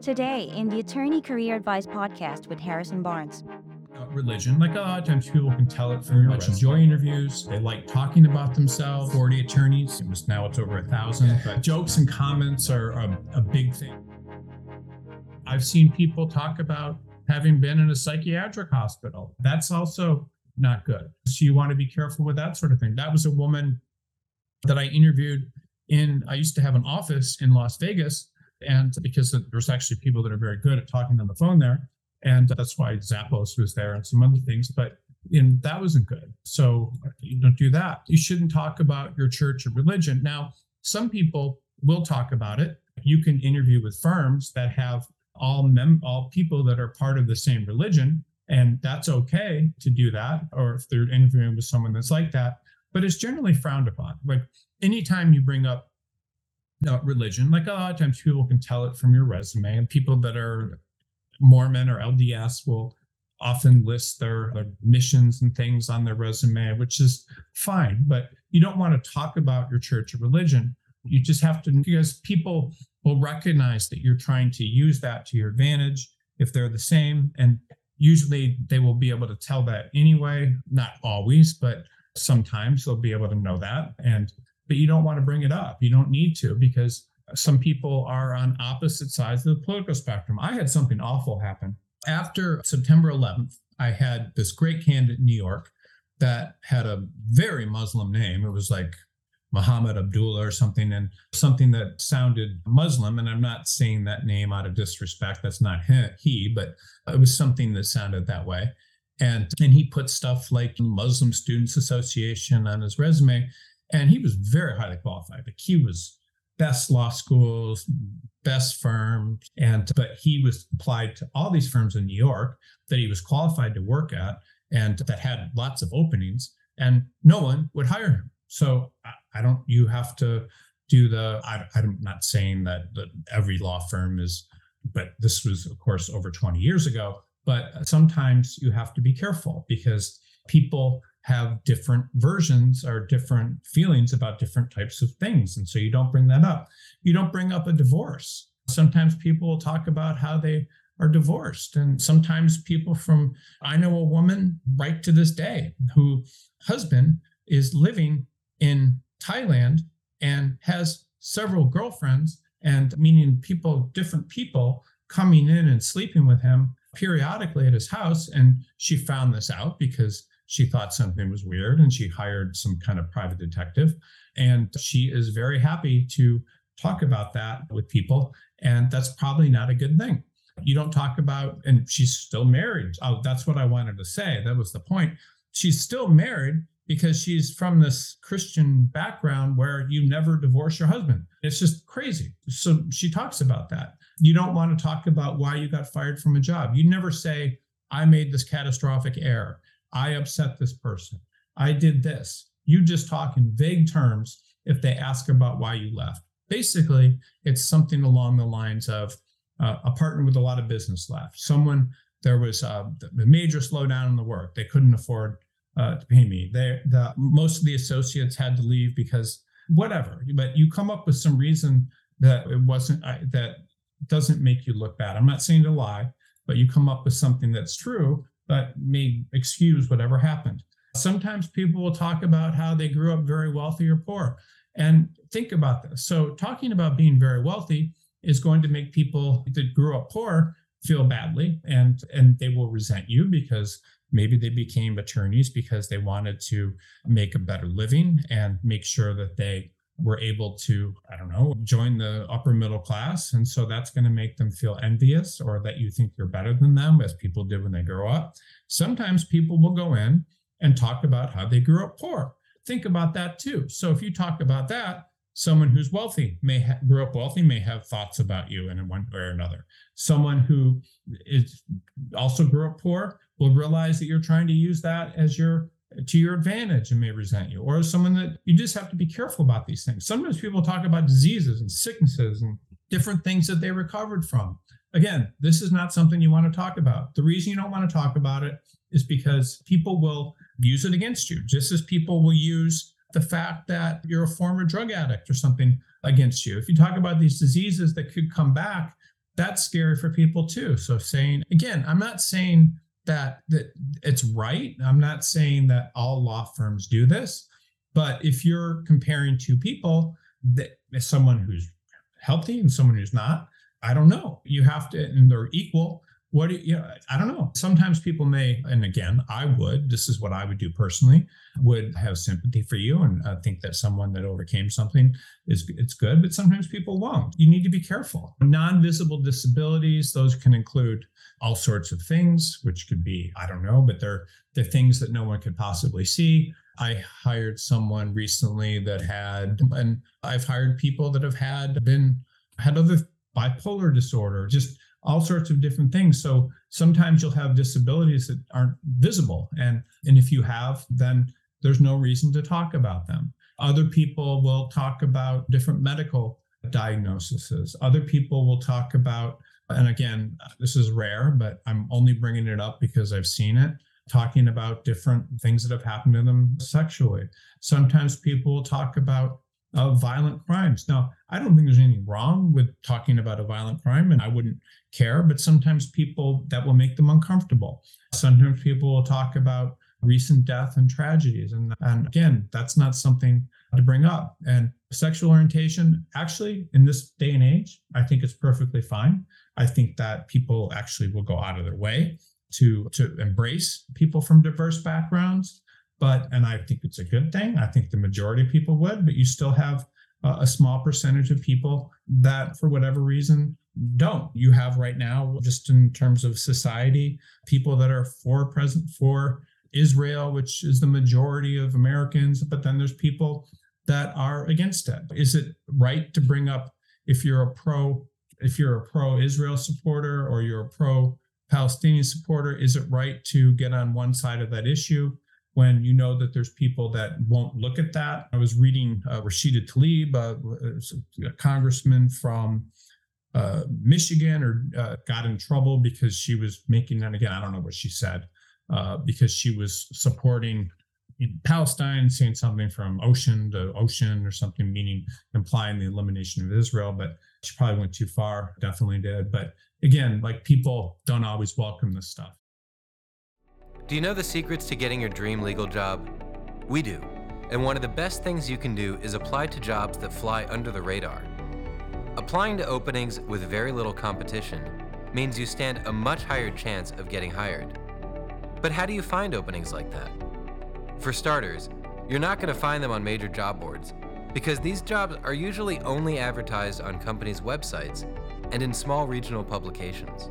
Today, in the Attorney Career Advice Podcast with Harrison Barnes. Religion, like a lot of times people can tell it through much enjoy interviews. They like talking about themselves. 40 attorneys, now it's over 1,000, but jokes and comments are a big thing. I've seen people talk about having been in a psychiatric hospital. That's also not good. So you want to be careful with that sort of thing. That was a woman that I interviewed I used to have an office in Las Vegas, and because there's actually people that are very good at talking on the phone there. And that's why Zappos was there and some other things, but that wasn't good. So you don't do that. You shouldn't talk about your church or religion. Now, some people will talk about it. You can interview with firms that have all people that are part of the same religion, and that's okay to do that, or if they're interviewing with someone that's like that, but it's generally frowned upon. Like anytime you bring up religion, like a lot of times people can tell it from your resume, and people that are Mormon or LDS will often list their missions and things on their resume, which is fine, but you don't want to talk about your church or religion. You just have to, because people will recognize that you're trying to use that to your advantage if they're the same. And usually they will be able to tell that anyway, not always, but sometimes they'll be able to know that. But you don't want to bring it up. You don't need to, because some people are on opposite sides of the political spectrum. I had something awful happen. After September 11th, I had this great candidate in New York that had a very Muslim name. It was like Muhammad Abdullah or something, and something that sounded Muslim. And I'm not saying that name out of disrespect. That's not he, but it was something that sounded that way. And he put stuff like Muslim Students Association on his resume. And he was very highly qualified. Like he was best law schools, best firm. But he was applied to all these firms in New York that he was qualified to work at and that had lots of openings, and no one would hire him. So you have to do I'm not saying that every law firm is, but this was of course over 20 years ago, but sometimes you have to be careful because people have different versions or different feelings about different types of things. And so you don't bring that up. You don't bring up a divorce. Sometimes people will talk about how they are divorced. And sometimes I know a woman right to this day who husband is living in Thailand and has several girlfriends, and meaning different people coming in and sleeping with him periodically at his house. And she found this out because she thought something was weird, and she hired some kind of private detective. And she is very happy to talk about that with people. And that's probably not a good thing. You don't talk about, and she's still married. Oh, that's what I wanted to say. That was the point. She's still married because she's from this Christian background where you never divorce your husband. It's just crazy. So she talks about that. You don't want to talk about why you got fired from a job. You never say, I made this catastrophic error. I upset this person. I did this. You just talk in vague terms if they ask about why you left. Basically, it's something along the lines of a partner with a lot of business left. There was a major slowdown in the work. They couldn't afford to pay me. Most of the associates had to leave because whatever. But you come up with some reason that that doesn't make you look bad. I'm not saying to lie, but you come up with something that's true, but may excuse whatever happened. Sometimes people will talk about how they grew up very wealthy or poor. And think about this. So talking about being very wealthy is going to make people that grew up poor feel badly, and they will resent you because maybe they became attorneys because they wanted to make a better living and make sure that they were able to, join the upper middle class. And so that's going to make them feel envious, or that you think you're better than them, as people did when they grow up. Sometimes people will go in and talk about how they grew up poor. Think about that too. So if you talk about that, someone who's wealthy grew up wealthy may have thoughts about you in one way or another. Someone who is also grew up poor will realize that you're trying to use that as to your advantage and may resent you, or someone that you just have to be careful about these things. Sometimes people talk about diseases and sicknesses and different things that they recovered from. Again, this is not something you want to talk about. The reason you don't want to talk about it is because people will use it against you, just as people will use the fact that you're a former drug addict or something against you. If you talk about these diseases that could come back, that's scary for people too. So saying, again, I'm not saying that it's right. I'm not saying that all law firms do this, but if you're comparing two people, that someone who's healthy and someone who's not, I don't know. You have to, and they're equal. I don't know. Sometimes people may, and again, this is what I would do personally, would have sympathy for you and think that someone that overcame something it's good, but sometimes people won't. You need to be careful. Non-visible disabilities, those can include all sorts of things, which could be, I don't know, but they're things that no one could possibly see. I hired someone recently and I've hired people that had other bipolar disorder, just all sorts of different things. So sometimes you'll have disabilities that aren't visible. And if you have, then there's no reason to talk about them. Other people will talk about different medical diagnoses. Other people will talk about, and again, this is rare, but I'm only bringing it up because I've seen it, talking about different things that have happened to them sexually. Sometimes people will talk about violent crimes. Now, I don't think there's anything wrong with talking about a violent crime, and I wouldn't care, but sometimes people, that will make them uncomfortable. Sometimes people will talk about recent death and tragedies. And again, that's not something to bring up. And sexual orientation, actually, in this day and age, I think it's perfectly fine. I think that people actually will go out of their way to embrace people from diverse backgrounds. And I think it's a good thing. I think the majority of people would, but you still have a small percentage of people that, for whatever reason, don't. You have right now, just in terms of society, people that are for Israel, which is the majority of Americans, but then there's people that are against it. Is it right to bring up if you're a pro-Israel supporter or you're a pro-Palestinian supporter? Is it right to get on one side of that issue when you know that there's people that won't look at that? I was reading Rashida Tlaib, a congressman from Michigan, got in trouble because she was making, and again, I don't know what she said, because she was supporting in Palestine, saying something from ocean to ocean or something, meaning implying the elimination of Israel, but she probably went too far, definitely did. But again, like, people don't always welcome this stuff. Do you know the secrets to getting your dream legal job? We do. And one of the best things you can do is apply to jobs that fly under the radar. Applying to openings with very little competition means you stand a much higher chance of getting hired. But how do you find openings like that? For starters, you're not going to find them on major job boards, because these jobs are usually only advertised on companies' websites and in small regional publications.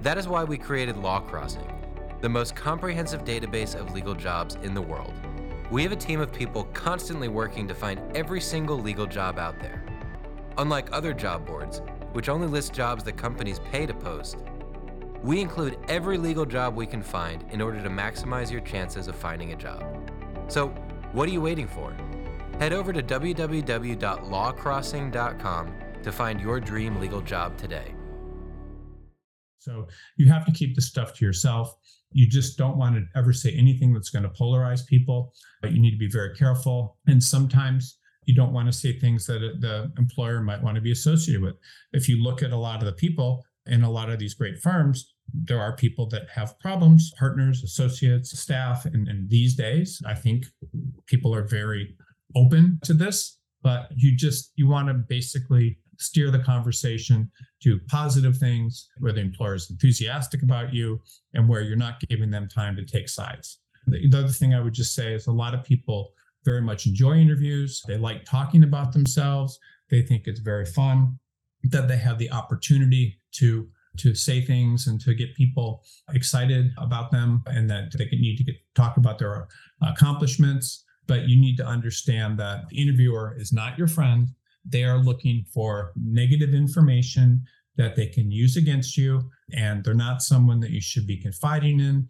That is why we created Law Crossing, the most comprehensive database of legal jobs in the world. We have a team of people constantly working to find every single legal job out there. Unlike other job boards, which only list jobs that companies pay to post, we include every legal job we can find in order to maximize your chances of finding a job. So, what are you waiting for? Head over to www.lawcrossing.com to find your dream legal job today. So you have to keep this stuff to yourself. You just don't want to ever say anything that's going to polarize people, but you need to be very careful. And sometimes you don't want to say things that the employer might want to be associated with. If you look at a lot of the people in a lot of these great firms, there are people that have problems, partners, associates, staff. And these days, I think people are very open to this, but you want to basically steer the conversation to positive things, where the employer is enthusiastic about you and where you're not giving them time to take sides. The other thing I would just say is a lot of people very much enjoy interviews. They like talking about themselves. They think it's very fun that they have the opportunity to say things and to get people excited about them, and that they need to talk about their accomplishments. But you need to understand that the interviewer is not your friend. They are looking for negative information that they can use against you, and they're not someone that you should be confiding in,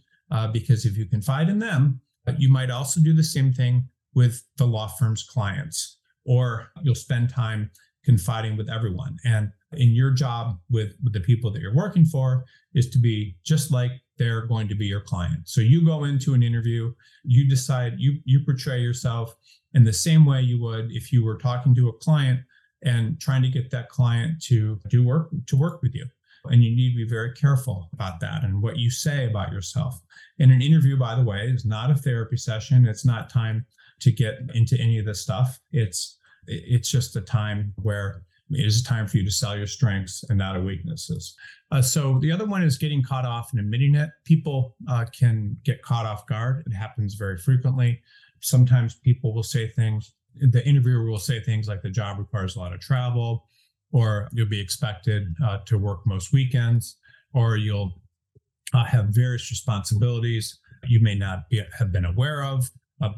because if you confide in them, you might also do the same thing with the law firm's clients, or you'll spend time confiding with everyone. And in your job with the people that you're working for is to be just like they're going to be your client. So you go into an interview, you decide, you portray yourself in the same way you would if you were talking to a client and trying to get that client to do work, to work with you. And you need to be very careful about that and what you say about yourself. And an interview, by the way, is not a therapy session. It's not time to get into any of this stuff. It's just a time where it is time for you to sell your strengths and not your weaknesses. So the other one is getting caught off and admitting it. People can get caught off guard. It happens very frequently. Sometimes people will say things, the interviewer will say things like the job requires a lot of travel, or you'll be expected to work most weekends, or you'll have various responsibilities you may not have been aware of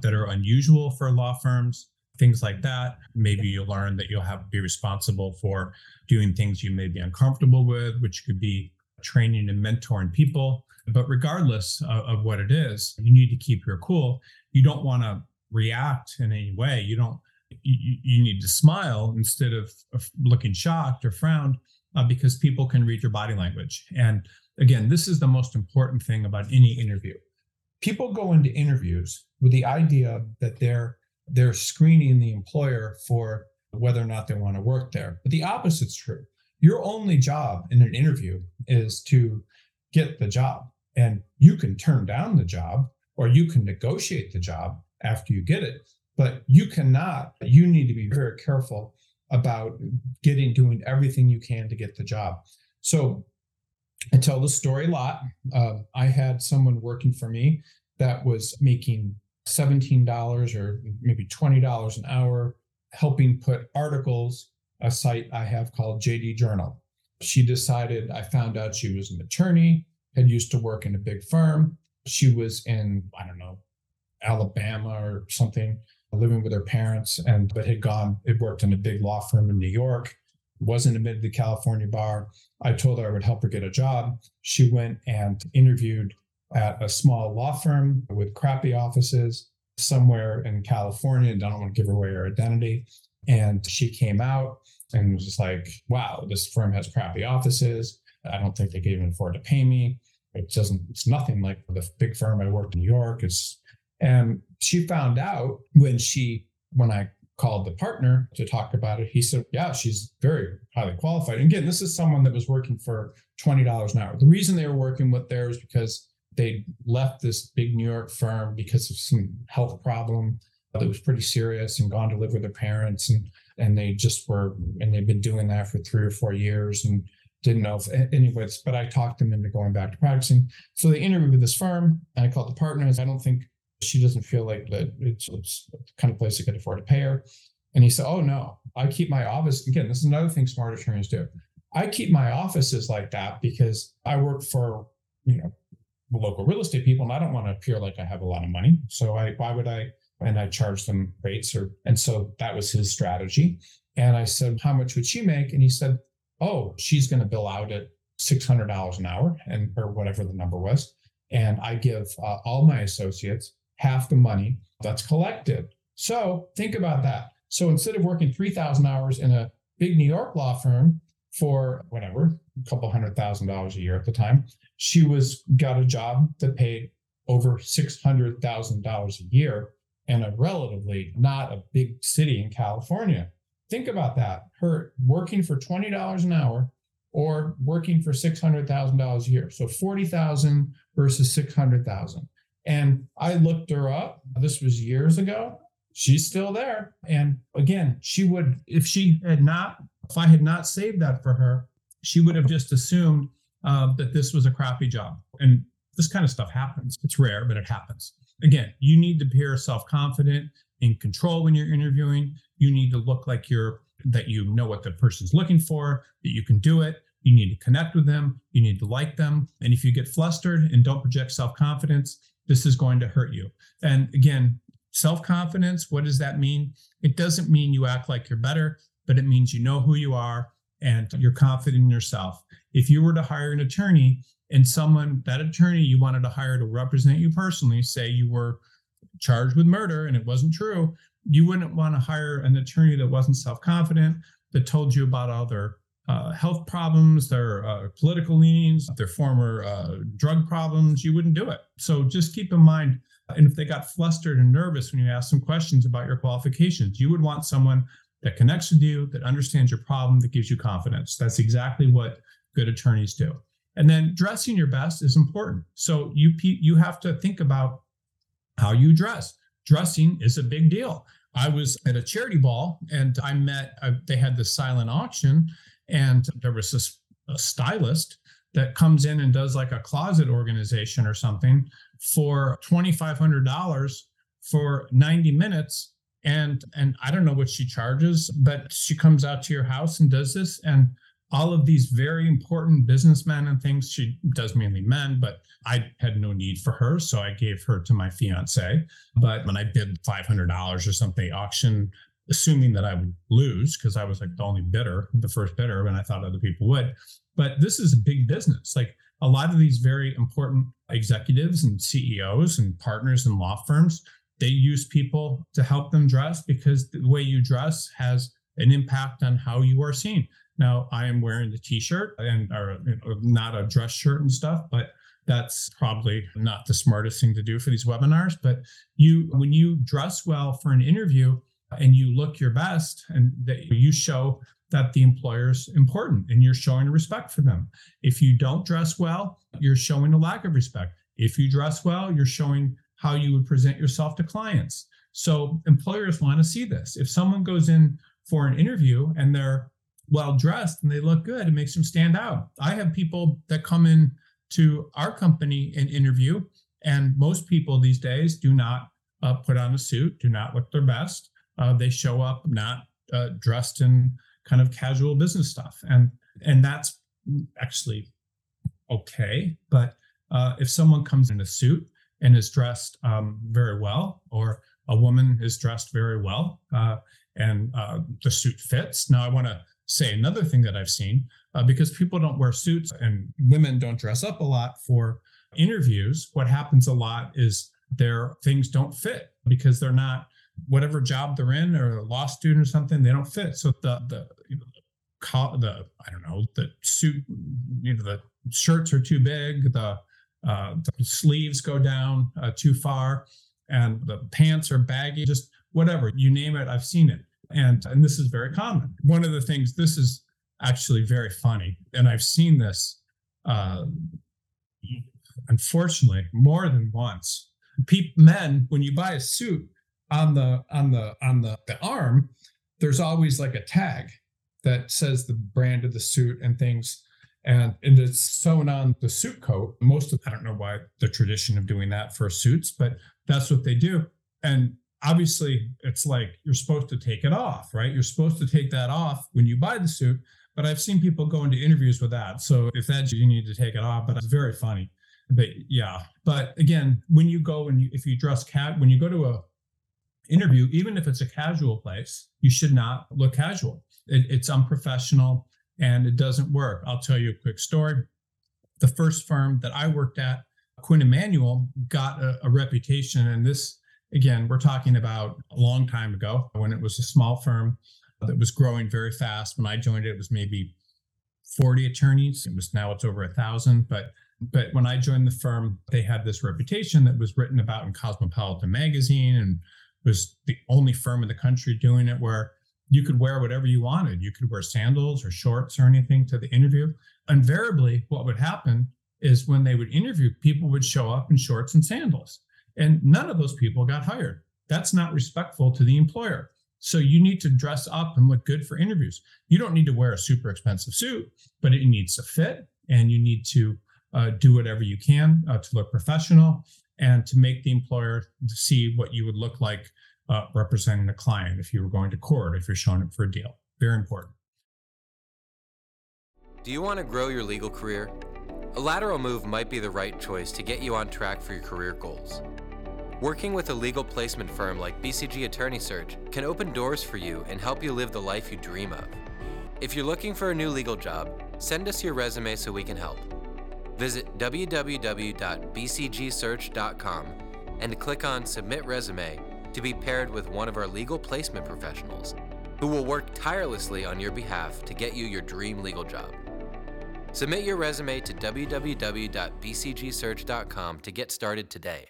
that are unusual for law firms. Things like that. Maybe you'll learn that you'll have to be responsible for doing things you may be uncomfortable with, which could be training and mentoring people. But regardless of what it is, you need to keep your cool. You don't want to react in any way. You need to smile instead of looking shocked or frowned because people can read your body language. And again, this is the most important thing about any interview. People go into interviews with the idea that they're screening the employer for whether or not they want to work there. But the opposite's true. Your only job in an interview is to get the job. And you can turn down the job or you can negotiate the job after you get it, but you need to be very careful about doing everything you can to get the job. So I tell the story a lot. I had someone working for me that was making $17 or maybe $20 an hour, helping put articles, a site I have called JD Journal. I found out she was an attorney, had used to work in a big firm. She was in, I don't know, Alabama or something, living with her parents, but had worked in a big law firm in New York, wasn't admitted to the California bar. I told her I would help her get a job. She went and interviewed at a small law firm with crappy offices somewhere in California. And I don't want to give away her identity. And she came out and was just like, wow, this firm has crappy offices. I don't think they can even afford to pay me. It's nothing like the big firm I worked in New York. And she found out when I called the partner to talk about it, he said, yeah, she's very highly qualified. And again, this is someone that was working for $20 an hour. The reason they were working with there is because they left this big New York firm because of some health problem that was pretty serious and gone to live with their parents. And they've been doing that for 3 or 4 years and didn't know if anyways, but I talked them into going back to practicing. So they interviewed with this firm and I called the partners. I don't think she doesn't feel like that it's the kind of place that could afford to pay her. And he said, oh no, I keep my office. Again, this is another thing smart attorneys do. I keep my offices like that because I work for, local real estate people, and I don't want to appear like I have a lot of money. So I charge them rates and so that was his strategy. And I said, how much would she make? And he said, oh, she's going to bill out at $600 an hour or whatever the number was. And I give all my associates half the money that's collected. So think about that. So instead of working 3,000 hours in a big New York law firm for whatever, a couple $100,000 a year at the time, she got a job that paid over $600,000 a year in a relatively not a big city in California. Think about that. Her working for $20 an hour or working for $600,000 a year. So $40,000 versus $600,000. And I looked her up. This was years ago. She's still there. And again, if I had not saved that for her, she would have just assumed that this was a crappy job. And this kind of stuff happens. It's rare, but it happens. Again, you need to appear self-confident, in control when you're interviewing. You need to look like that you know what the person's looking for, that you can do it. You need to connect with them. You need to like them. And if you get flustered and don't project self-confidence, this is going to hurt you. And again, self-confidence, what does that mean? It doesn't mean you act like you're better, but it means you know who you are and you're confident in yourself. If you were to hire an attorney and that attorney you wanted to hire to represent you personally, say you were charged with murder and it wasn't true, you wouldn't want to hire an attorney that wasn't self-confident, that told you about all their health problems, their political leanings, their former drug problems. You wouldn't do it. So just keep in mind And if they got flustered and nervous when you asked them questions about your qualifications, you would want someone that connects with you, that understands your problem, that gives you confidence. That's exactly what good attorneys do. And then dressing your best is important. So you have to think about how you dress. Dressing is a big deal. I was at a charity ball and I met, they had this silent auction, and there was this stylist that comes in and does like a closet organization or something for $2,500 for 90 minutes. And I don't know what she charges, but she comes out to your house and does this. And all of these very important businessmen and things, she does mainly men, but I had no need for her. So I gave her to my fiance. But when I bid $500 or something auction, assuming that I would lose, because I was like the only bidder, the first bidder, and I thought other people would. But this is a big business. Like a lot of these very important executives and CEOs and partners in law firms, they use people to help them dress because the way you dress has an impact on how you are seen. Now, I am wearing the T-shirt and or not a dress shirt and stuff, but that's probably not the smartest thing to do for these webinars. But when you dress well for an interview and you look your best, and that you show that the employer's important and you're showing respect for them. If you don't dress well, you're showing a lack of respect. If you dress well, you're showing how you would present yourself to clients. So employers want to see this. If someone goes in for an interview and they're well-dressed and they look good, it makes them stand out. I have people that come in to our company and interview, and most people these days do not put on a suit, do not look their best. They show up not dressed in kind of casual business stuff. And that's actually okay. But if someone comes in a suit and is dressed very well, or a woman is dressed very well and the suit fits. Now, I want to say another thing that I've seen because people don't wear suits and women don't dress up a lot for interviews. What happens a lot is their things don't fit because they're not whatever job they're in, or a law student or something, they don't fit. So the suit, the shirts are too big, the sleeves go down too far, and the pants are baggy, just whatever, you name it, I've seen it. And this is very common. One of the things, this is actually very funny, and I've seen this, unfortunately, more than once. Men, when you buy a suit, on the arm, there's always like a tag that says the brand of the suit and things, and it's sewn on the suit coat. I don't know why the tradition of doing that for suits, but that's what they do. And obviously, it's like you're supposed to take it off, right? You're supposed to take that off when you buy the suit. But I've seen people go into interviews with that. So if that's you need to take it off, but it's very funny. But yeah, but again, when you go and if you dress when you go to a interview, even if it's a casual place, you should not look casual. It's unprofessional and it doesn't work. I'll tell you a quick story. The first firm that I worked at, Quinn Emanuel, got a reputation. And this, again, we're talking about a long time ago when it was a small firm that was growing very fast. When I joined, it was maybe 40 attorneys. Now it's over 1,000. But when I joined the firm, they had this reputation that was written about in Cosmopolitan magazine, and was the only firm in the country doing it, where you could wear whatever you wanted. You could wear sandals or shorts or anything to the interview. Invariably, what would happen is when they would interview, people would show up in shorts and sandals, and none of those people got hired. That's not respectful to the employer. So you need to dress up and look good for interviews. You don't need to wear a super expensive suit, but it needs to fit, and you need to do whatever you can to look professional, and to make the employer see what you would look like representing the client if you were going to court, if you're showing up for a deal. Very important. Do you want to grow your legal career? A lateral move might be the right choice to get you on track for your career goals. Working with a legal placement firm like BCG Attorney Search can open doors for you and help you live the life you dream of. If you're looking for a new legal job, send us your resume so we can help. Visit www.bcgsearch.com and click on Submit Resume to be paired with one of our legal placement professionals who will work tirelessly on your behalf to get you your dream legal job. Submit your resume to www.bcgsearch.com to get started today.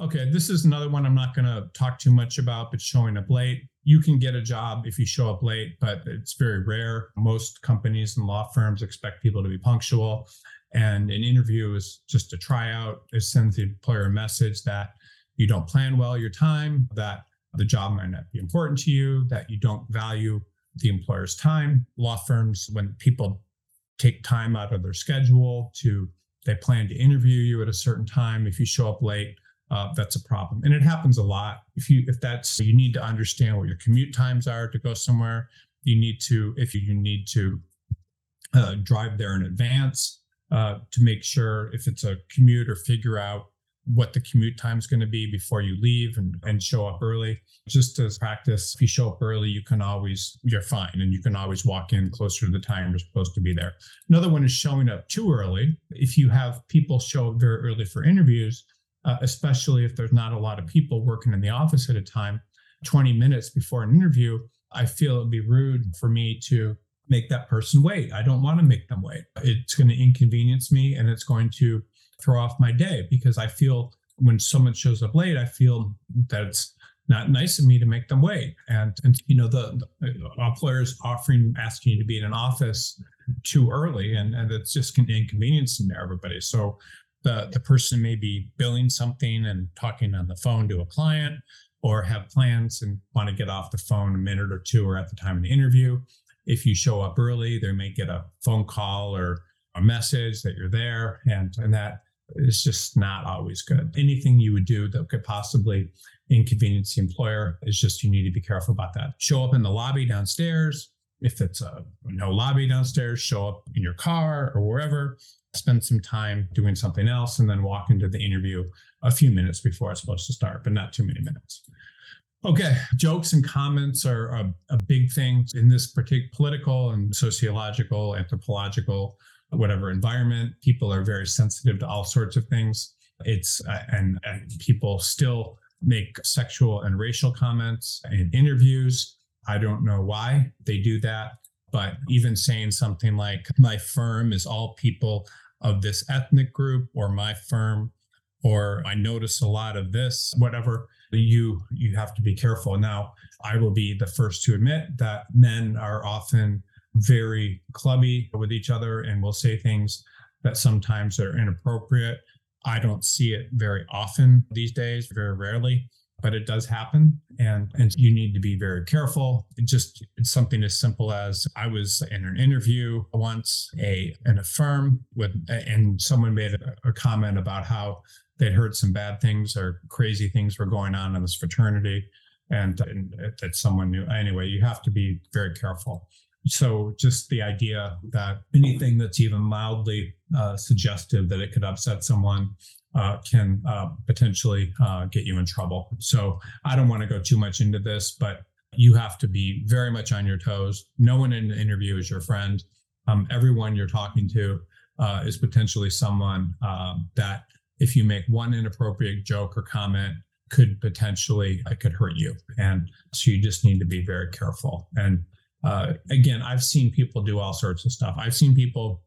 Okay, this is another one I'm not going to talk too much about, but showing up late. You can get a job if you show up late, but it's very rare. Most companies and law firms expect people to be punctual. And an interview is just a tryout. It sends the employer a message that you don't plan well your time, that the job might not be important to you, that you don't value the employer's time. Law firms, when people take time out of their schedule they plan to interview you at a certain time. If you show up late, that's a problem. And it happens a lot. You need to understand what your commute times are to go somewhere. You need to drive there in advance to make sure if it's a commute, or figure out what the commute time is going to be before you leave and show up early. Just as practice, if you show up early, you're fine, and you can always walk in closer to the time you're supposed to be there. Another one is showing up too early. If you have people show up very early for interviews, especially if there's not a lot of people working in the office at a time, 20 minutes before an interview, I feel it would be rude for me to make that person wait. I don't want to make them wait. It's going to inconvenience me, and it's going to throw off my day, because I feel when someone shows up late, I feel that it's not nice of me to make them wait. And you know, the employer's asking you to be in an office too early, and that's just an inconvenience to everybody. So the person may be billing something and talking on the phone to a client, or have plans and want to get off the phone a minute or two, or at the time of the interview. If you show up early, they may get a phone call or a message that you're there, and that is just not always good. Anything you would do that could possibly inconvenience the employer is just, you need to be careful about that. Show up in the lobby downstairs. If it's no lobby downstairs, show up in your car or wherever, spend some time doing something else, and then walk into the interview a few minutes before it's supposed to start, but not too many minutes. Okay, jokes and comments are a big thing in this particular political and sociological, anthropological, whatever environment. People are very sensitive to all sorts of things. And people still make sexual and racial comments in interviews. I don't know why they do that, but even saying something like, my firm is all people of this ethnic group, or my firm, or I notice a lot of this, whatever, you have to be careful. Now, I will be the first to admit that men are often very clubby with each other and will say things that sometimes are inappropriate. I don't see it very often these days, very rarely, but it does happen. And you need to be very careful. It's something as simple as, I was in an interview once in a firm and someone made a comment about how they'd heard some bad things or crazy things were going on in this fraternity, and that someone knew. Anyway, you have to be very careful. So just the idea that anything that's even mildly suggestive that it could upset someone can potentially get you in trouble. So I don't want to go too much into this, but you have to be very much on your toes. No one in an interview is your friend. Everyone you're talking to is potentially someone that, if you make one inappropriate joke or comment, could hurt you. And so you just need to be very careful. And again, I've seen people do all sorts of stuff. I've seen people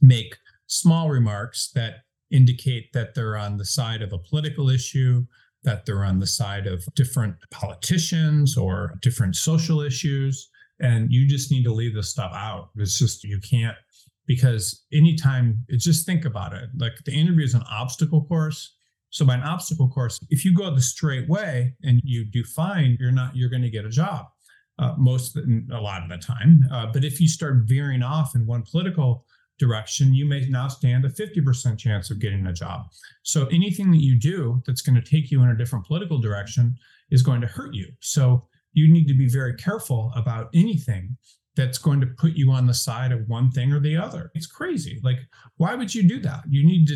make small remarks that indicate that they're on the side of a political issue, that they're on the side of different politicians or different social issues. And you just need to leave this stuff out. It's just, you can't, because anytime, just think about it. Like, the interview is an obstacle course. So by an obstacle course, if you go the straight way and you do fine, you're going to get a job. A lot of the time. But if you start veering off in one political direction, you may now stand a 50% chance of getting a job. So anything that you do that's going to take you in a different political direction is going to hurt you. So you need to be very careful about anything that's going to put you on the side of one thing or the other. It's crazy. Like, why would you do that? You need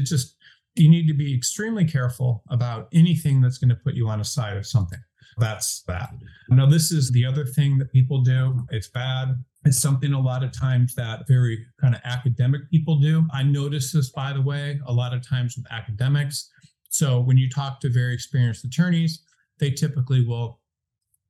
to be extremely careful about anything that's going to put you on a side of something. That's that. Now, this is the other thing that people do. It's bad. It's something a lot of times that very kind of academic people do. I notice this, by the way, a lot of times with academics. So when you talk to very experienced attorneys, they typically will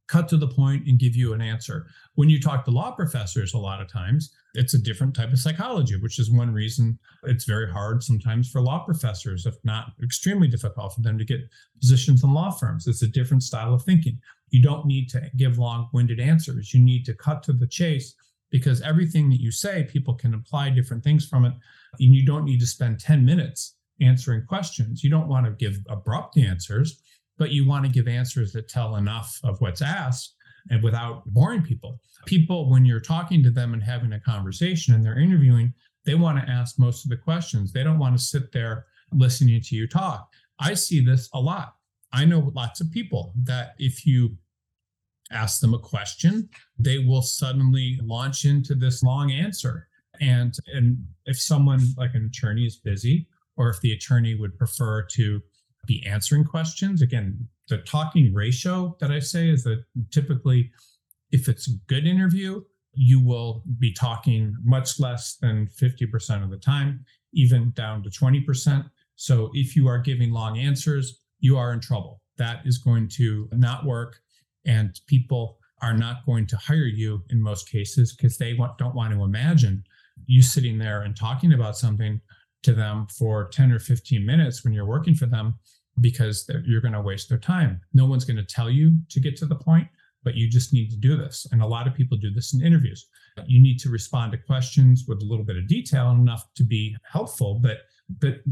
cut to the point and give you an answer. When you talk to law professors, a lot of times it's a different type of psychology, which is one reason it's very hard sometimes for law professors, if not extremely difficult for them to get positions in law firms. It's a different style of thinking. You don't need to give long-winded answers. You need to cut to the chase, because everything that you say, people can apply different things from it. And you don't need to spend 10 minutes answering questions. You don't want to give abrupt answers, but you want to give answers that tell enough of what's asked and without boring people. People, when you're talking to them and having a conversation and they're interviewing, they want to ask most of the questions. They don't want to sit there listening to you talk. I see this a lot. I know lots of people that if you ask them a question, they will suddenly launch into this long answer. And if someone like an attorney is busy, or if the attorney would prefer to be answering questions, again, the talking ratio that I say is that typically if it's a good interview, you will be talking much less than 50% of the time, even down to 20%. So if you are giving long answers, you are in trouble. That is going to not work. And people are not going to hire you in most cases because they don't want to imagine you sitting there and talking about something to them for 10 or 15 minutes when you're working for them, because you're going to waste their time. No one's going to tell you to get to the point, but you just need to do this. And a lot of people do this in interviews. You need to respond to questions with a little bit of detail, enough to be helpful. But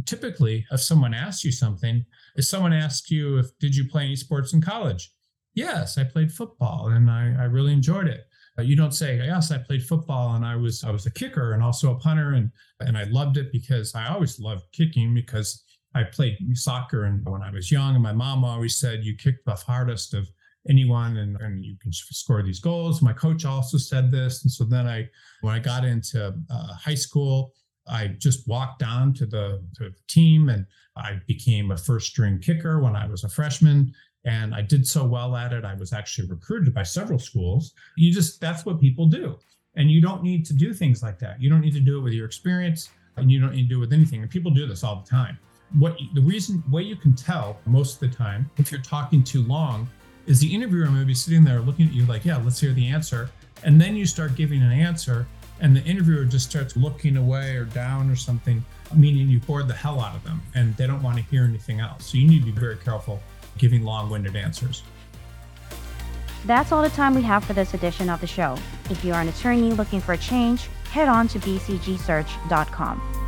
typically, if someone asks you something, if someone asks you, did you play any sports in college? Yes, I played football and I really enjoyed it. You don't say, yes, I played football and I was a kicker and also a punter and I loved it because I always loved kicking because I played soccer and when I was young, and my mom always said, you kick the hardest of anyone and you can score these goals. My coach also said this. And so then when I got into high school, I just walked on to the team and I became a first string kicker when I was a freshman. And I did so well at it, I was actually recruited by several schools. That's what people do. And you don't need to do things like that. You don't need to do it with your experience, and you don't need to do it with anything. And people do this all the time. The way you can tell most of the time, if you're talking too long, is the interviewer may be sitting there looking at you like, yeah, let's hear the answer. And then you start giving an answer and the interviewer just starts looking away or down or something, meaning you bored the hell out of them and they don't want to hear anything else. So you need to be very careful giving long-winded answers. That's all the time we have for this edition of the show. If you are an attorney looking for a change, head on to bcgsearch.com.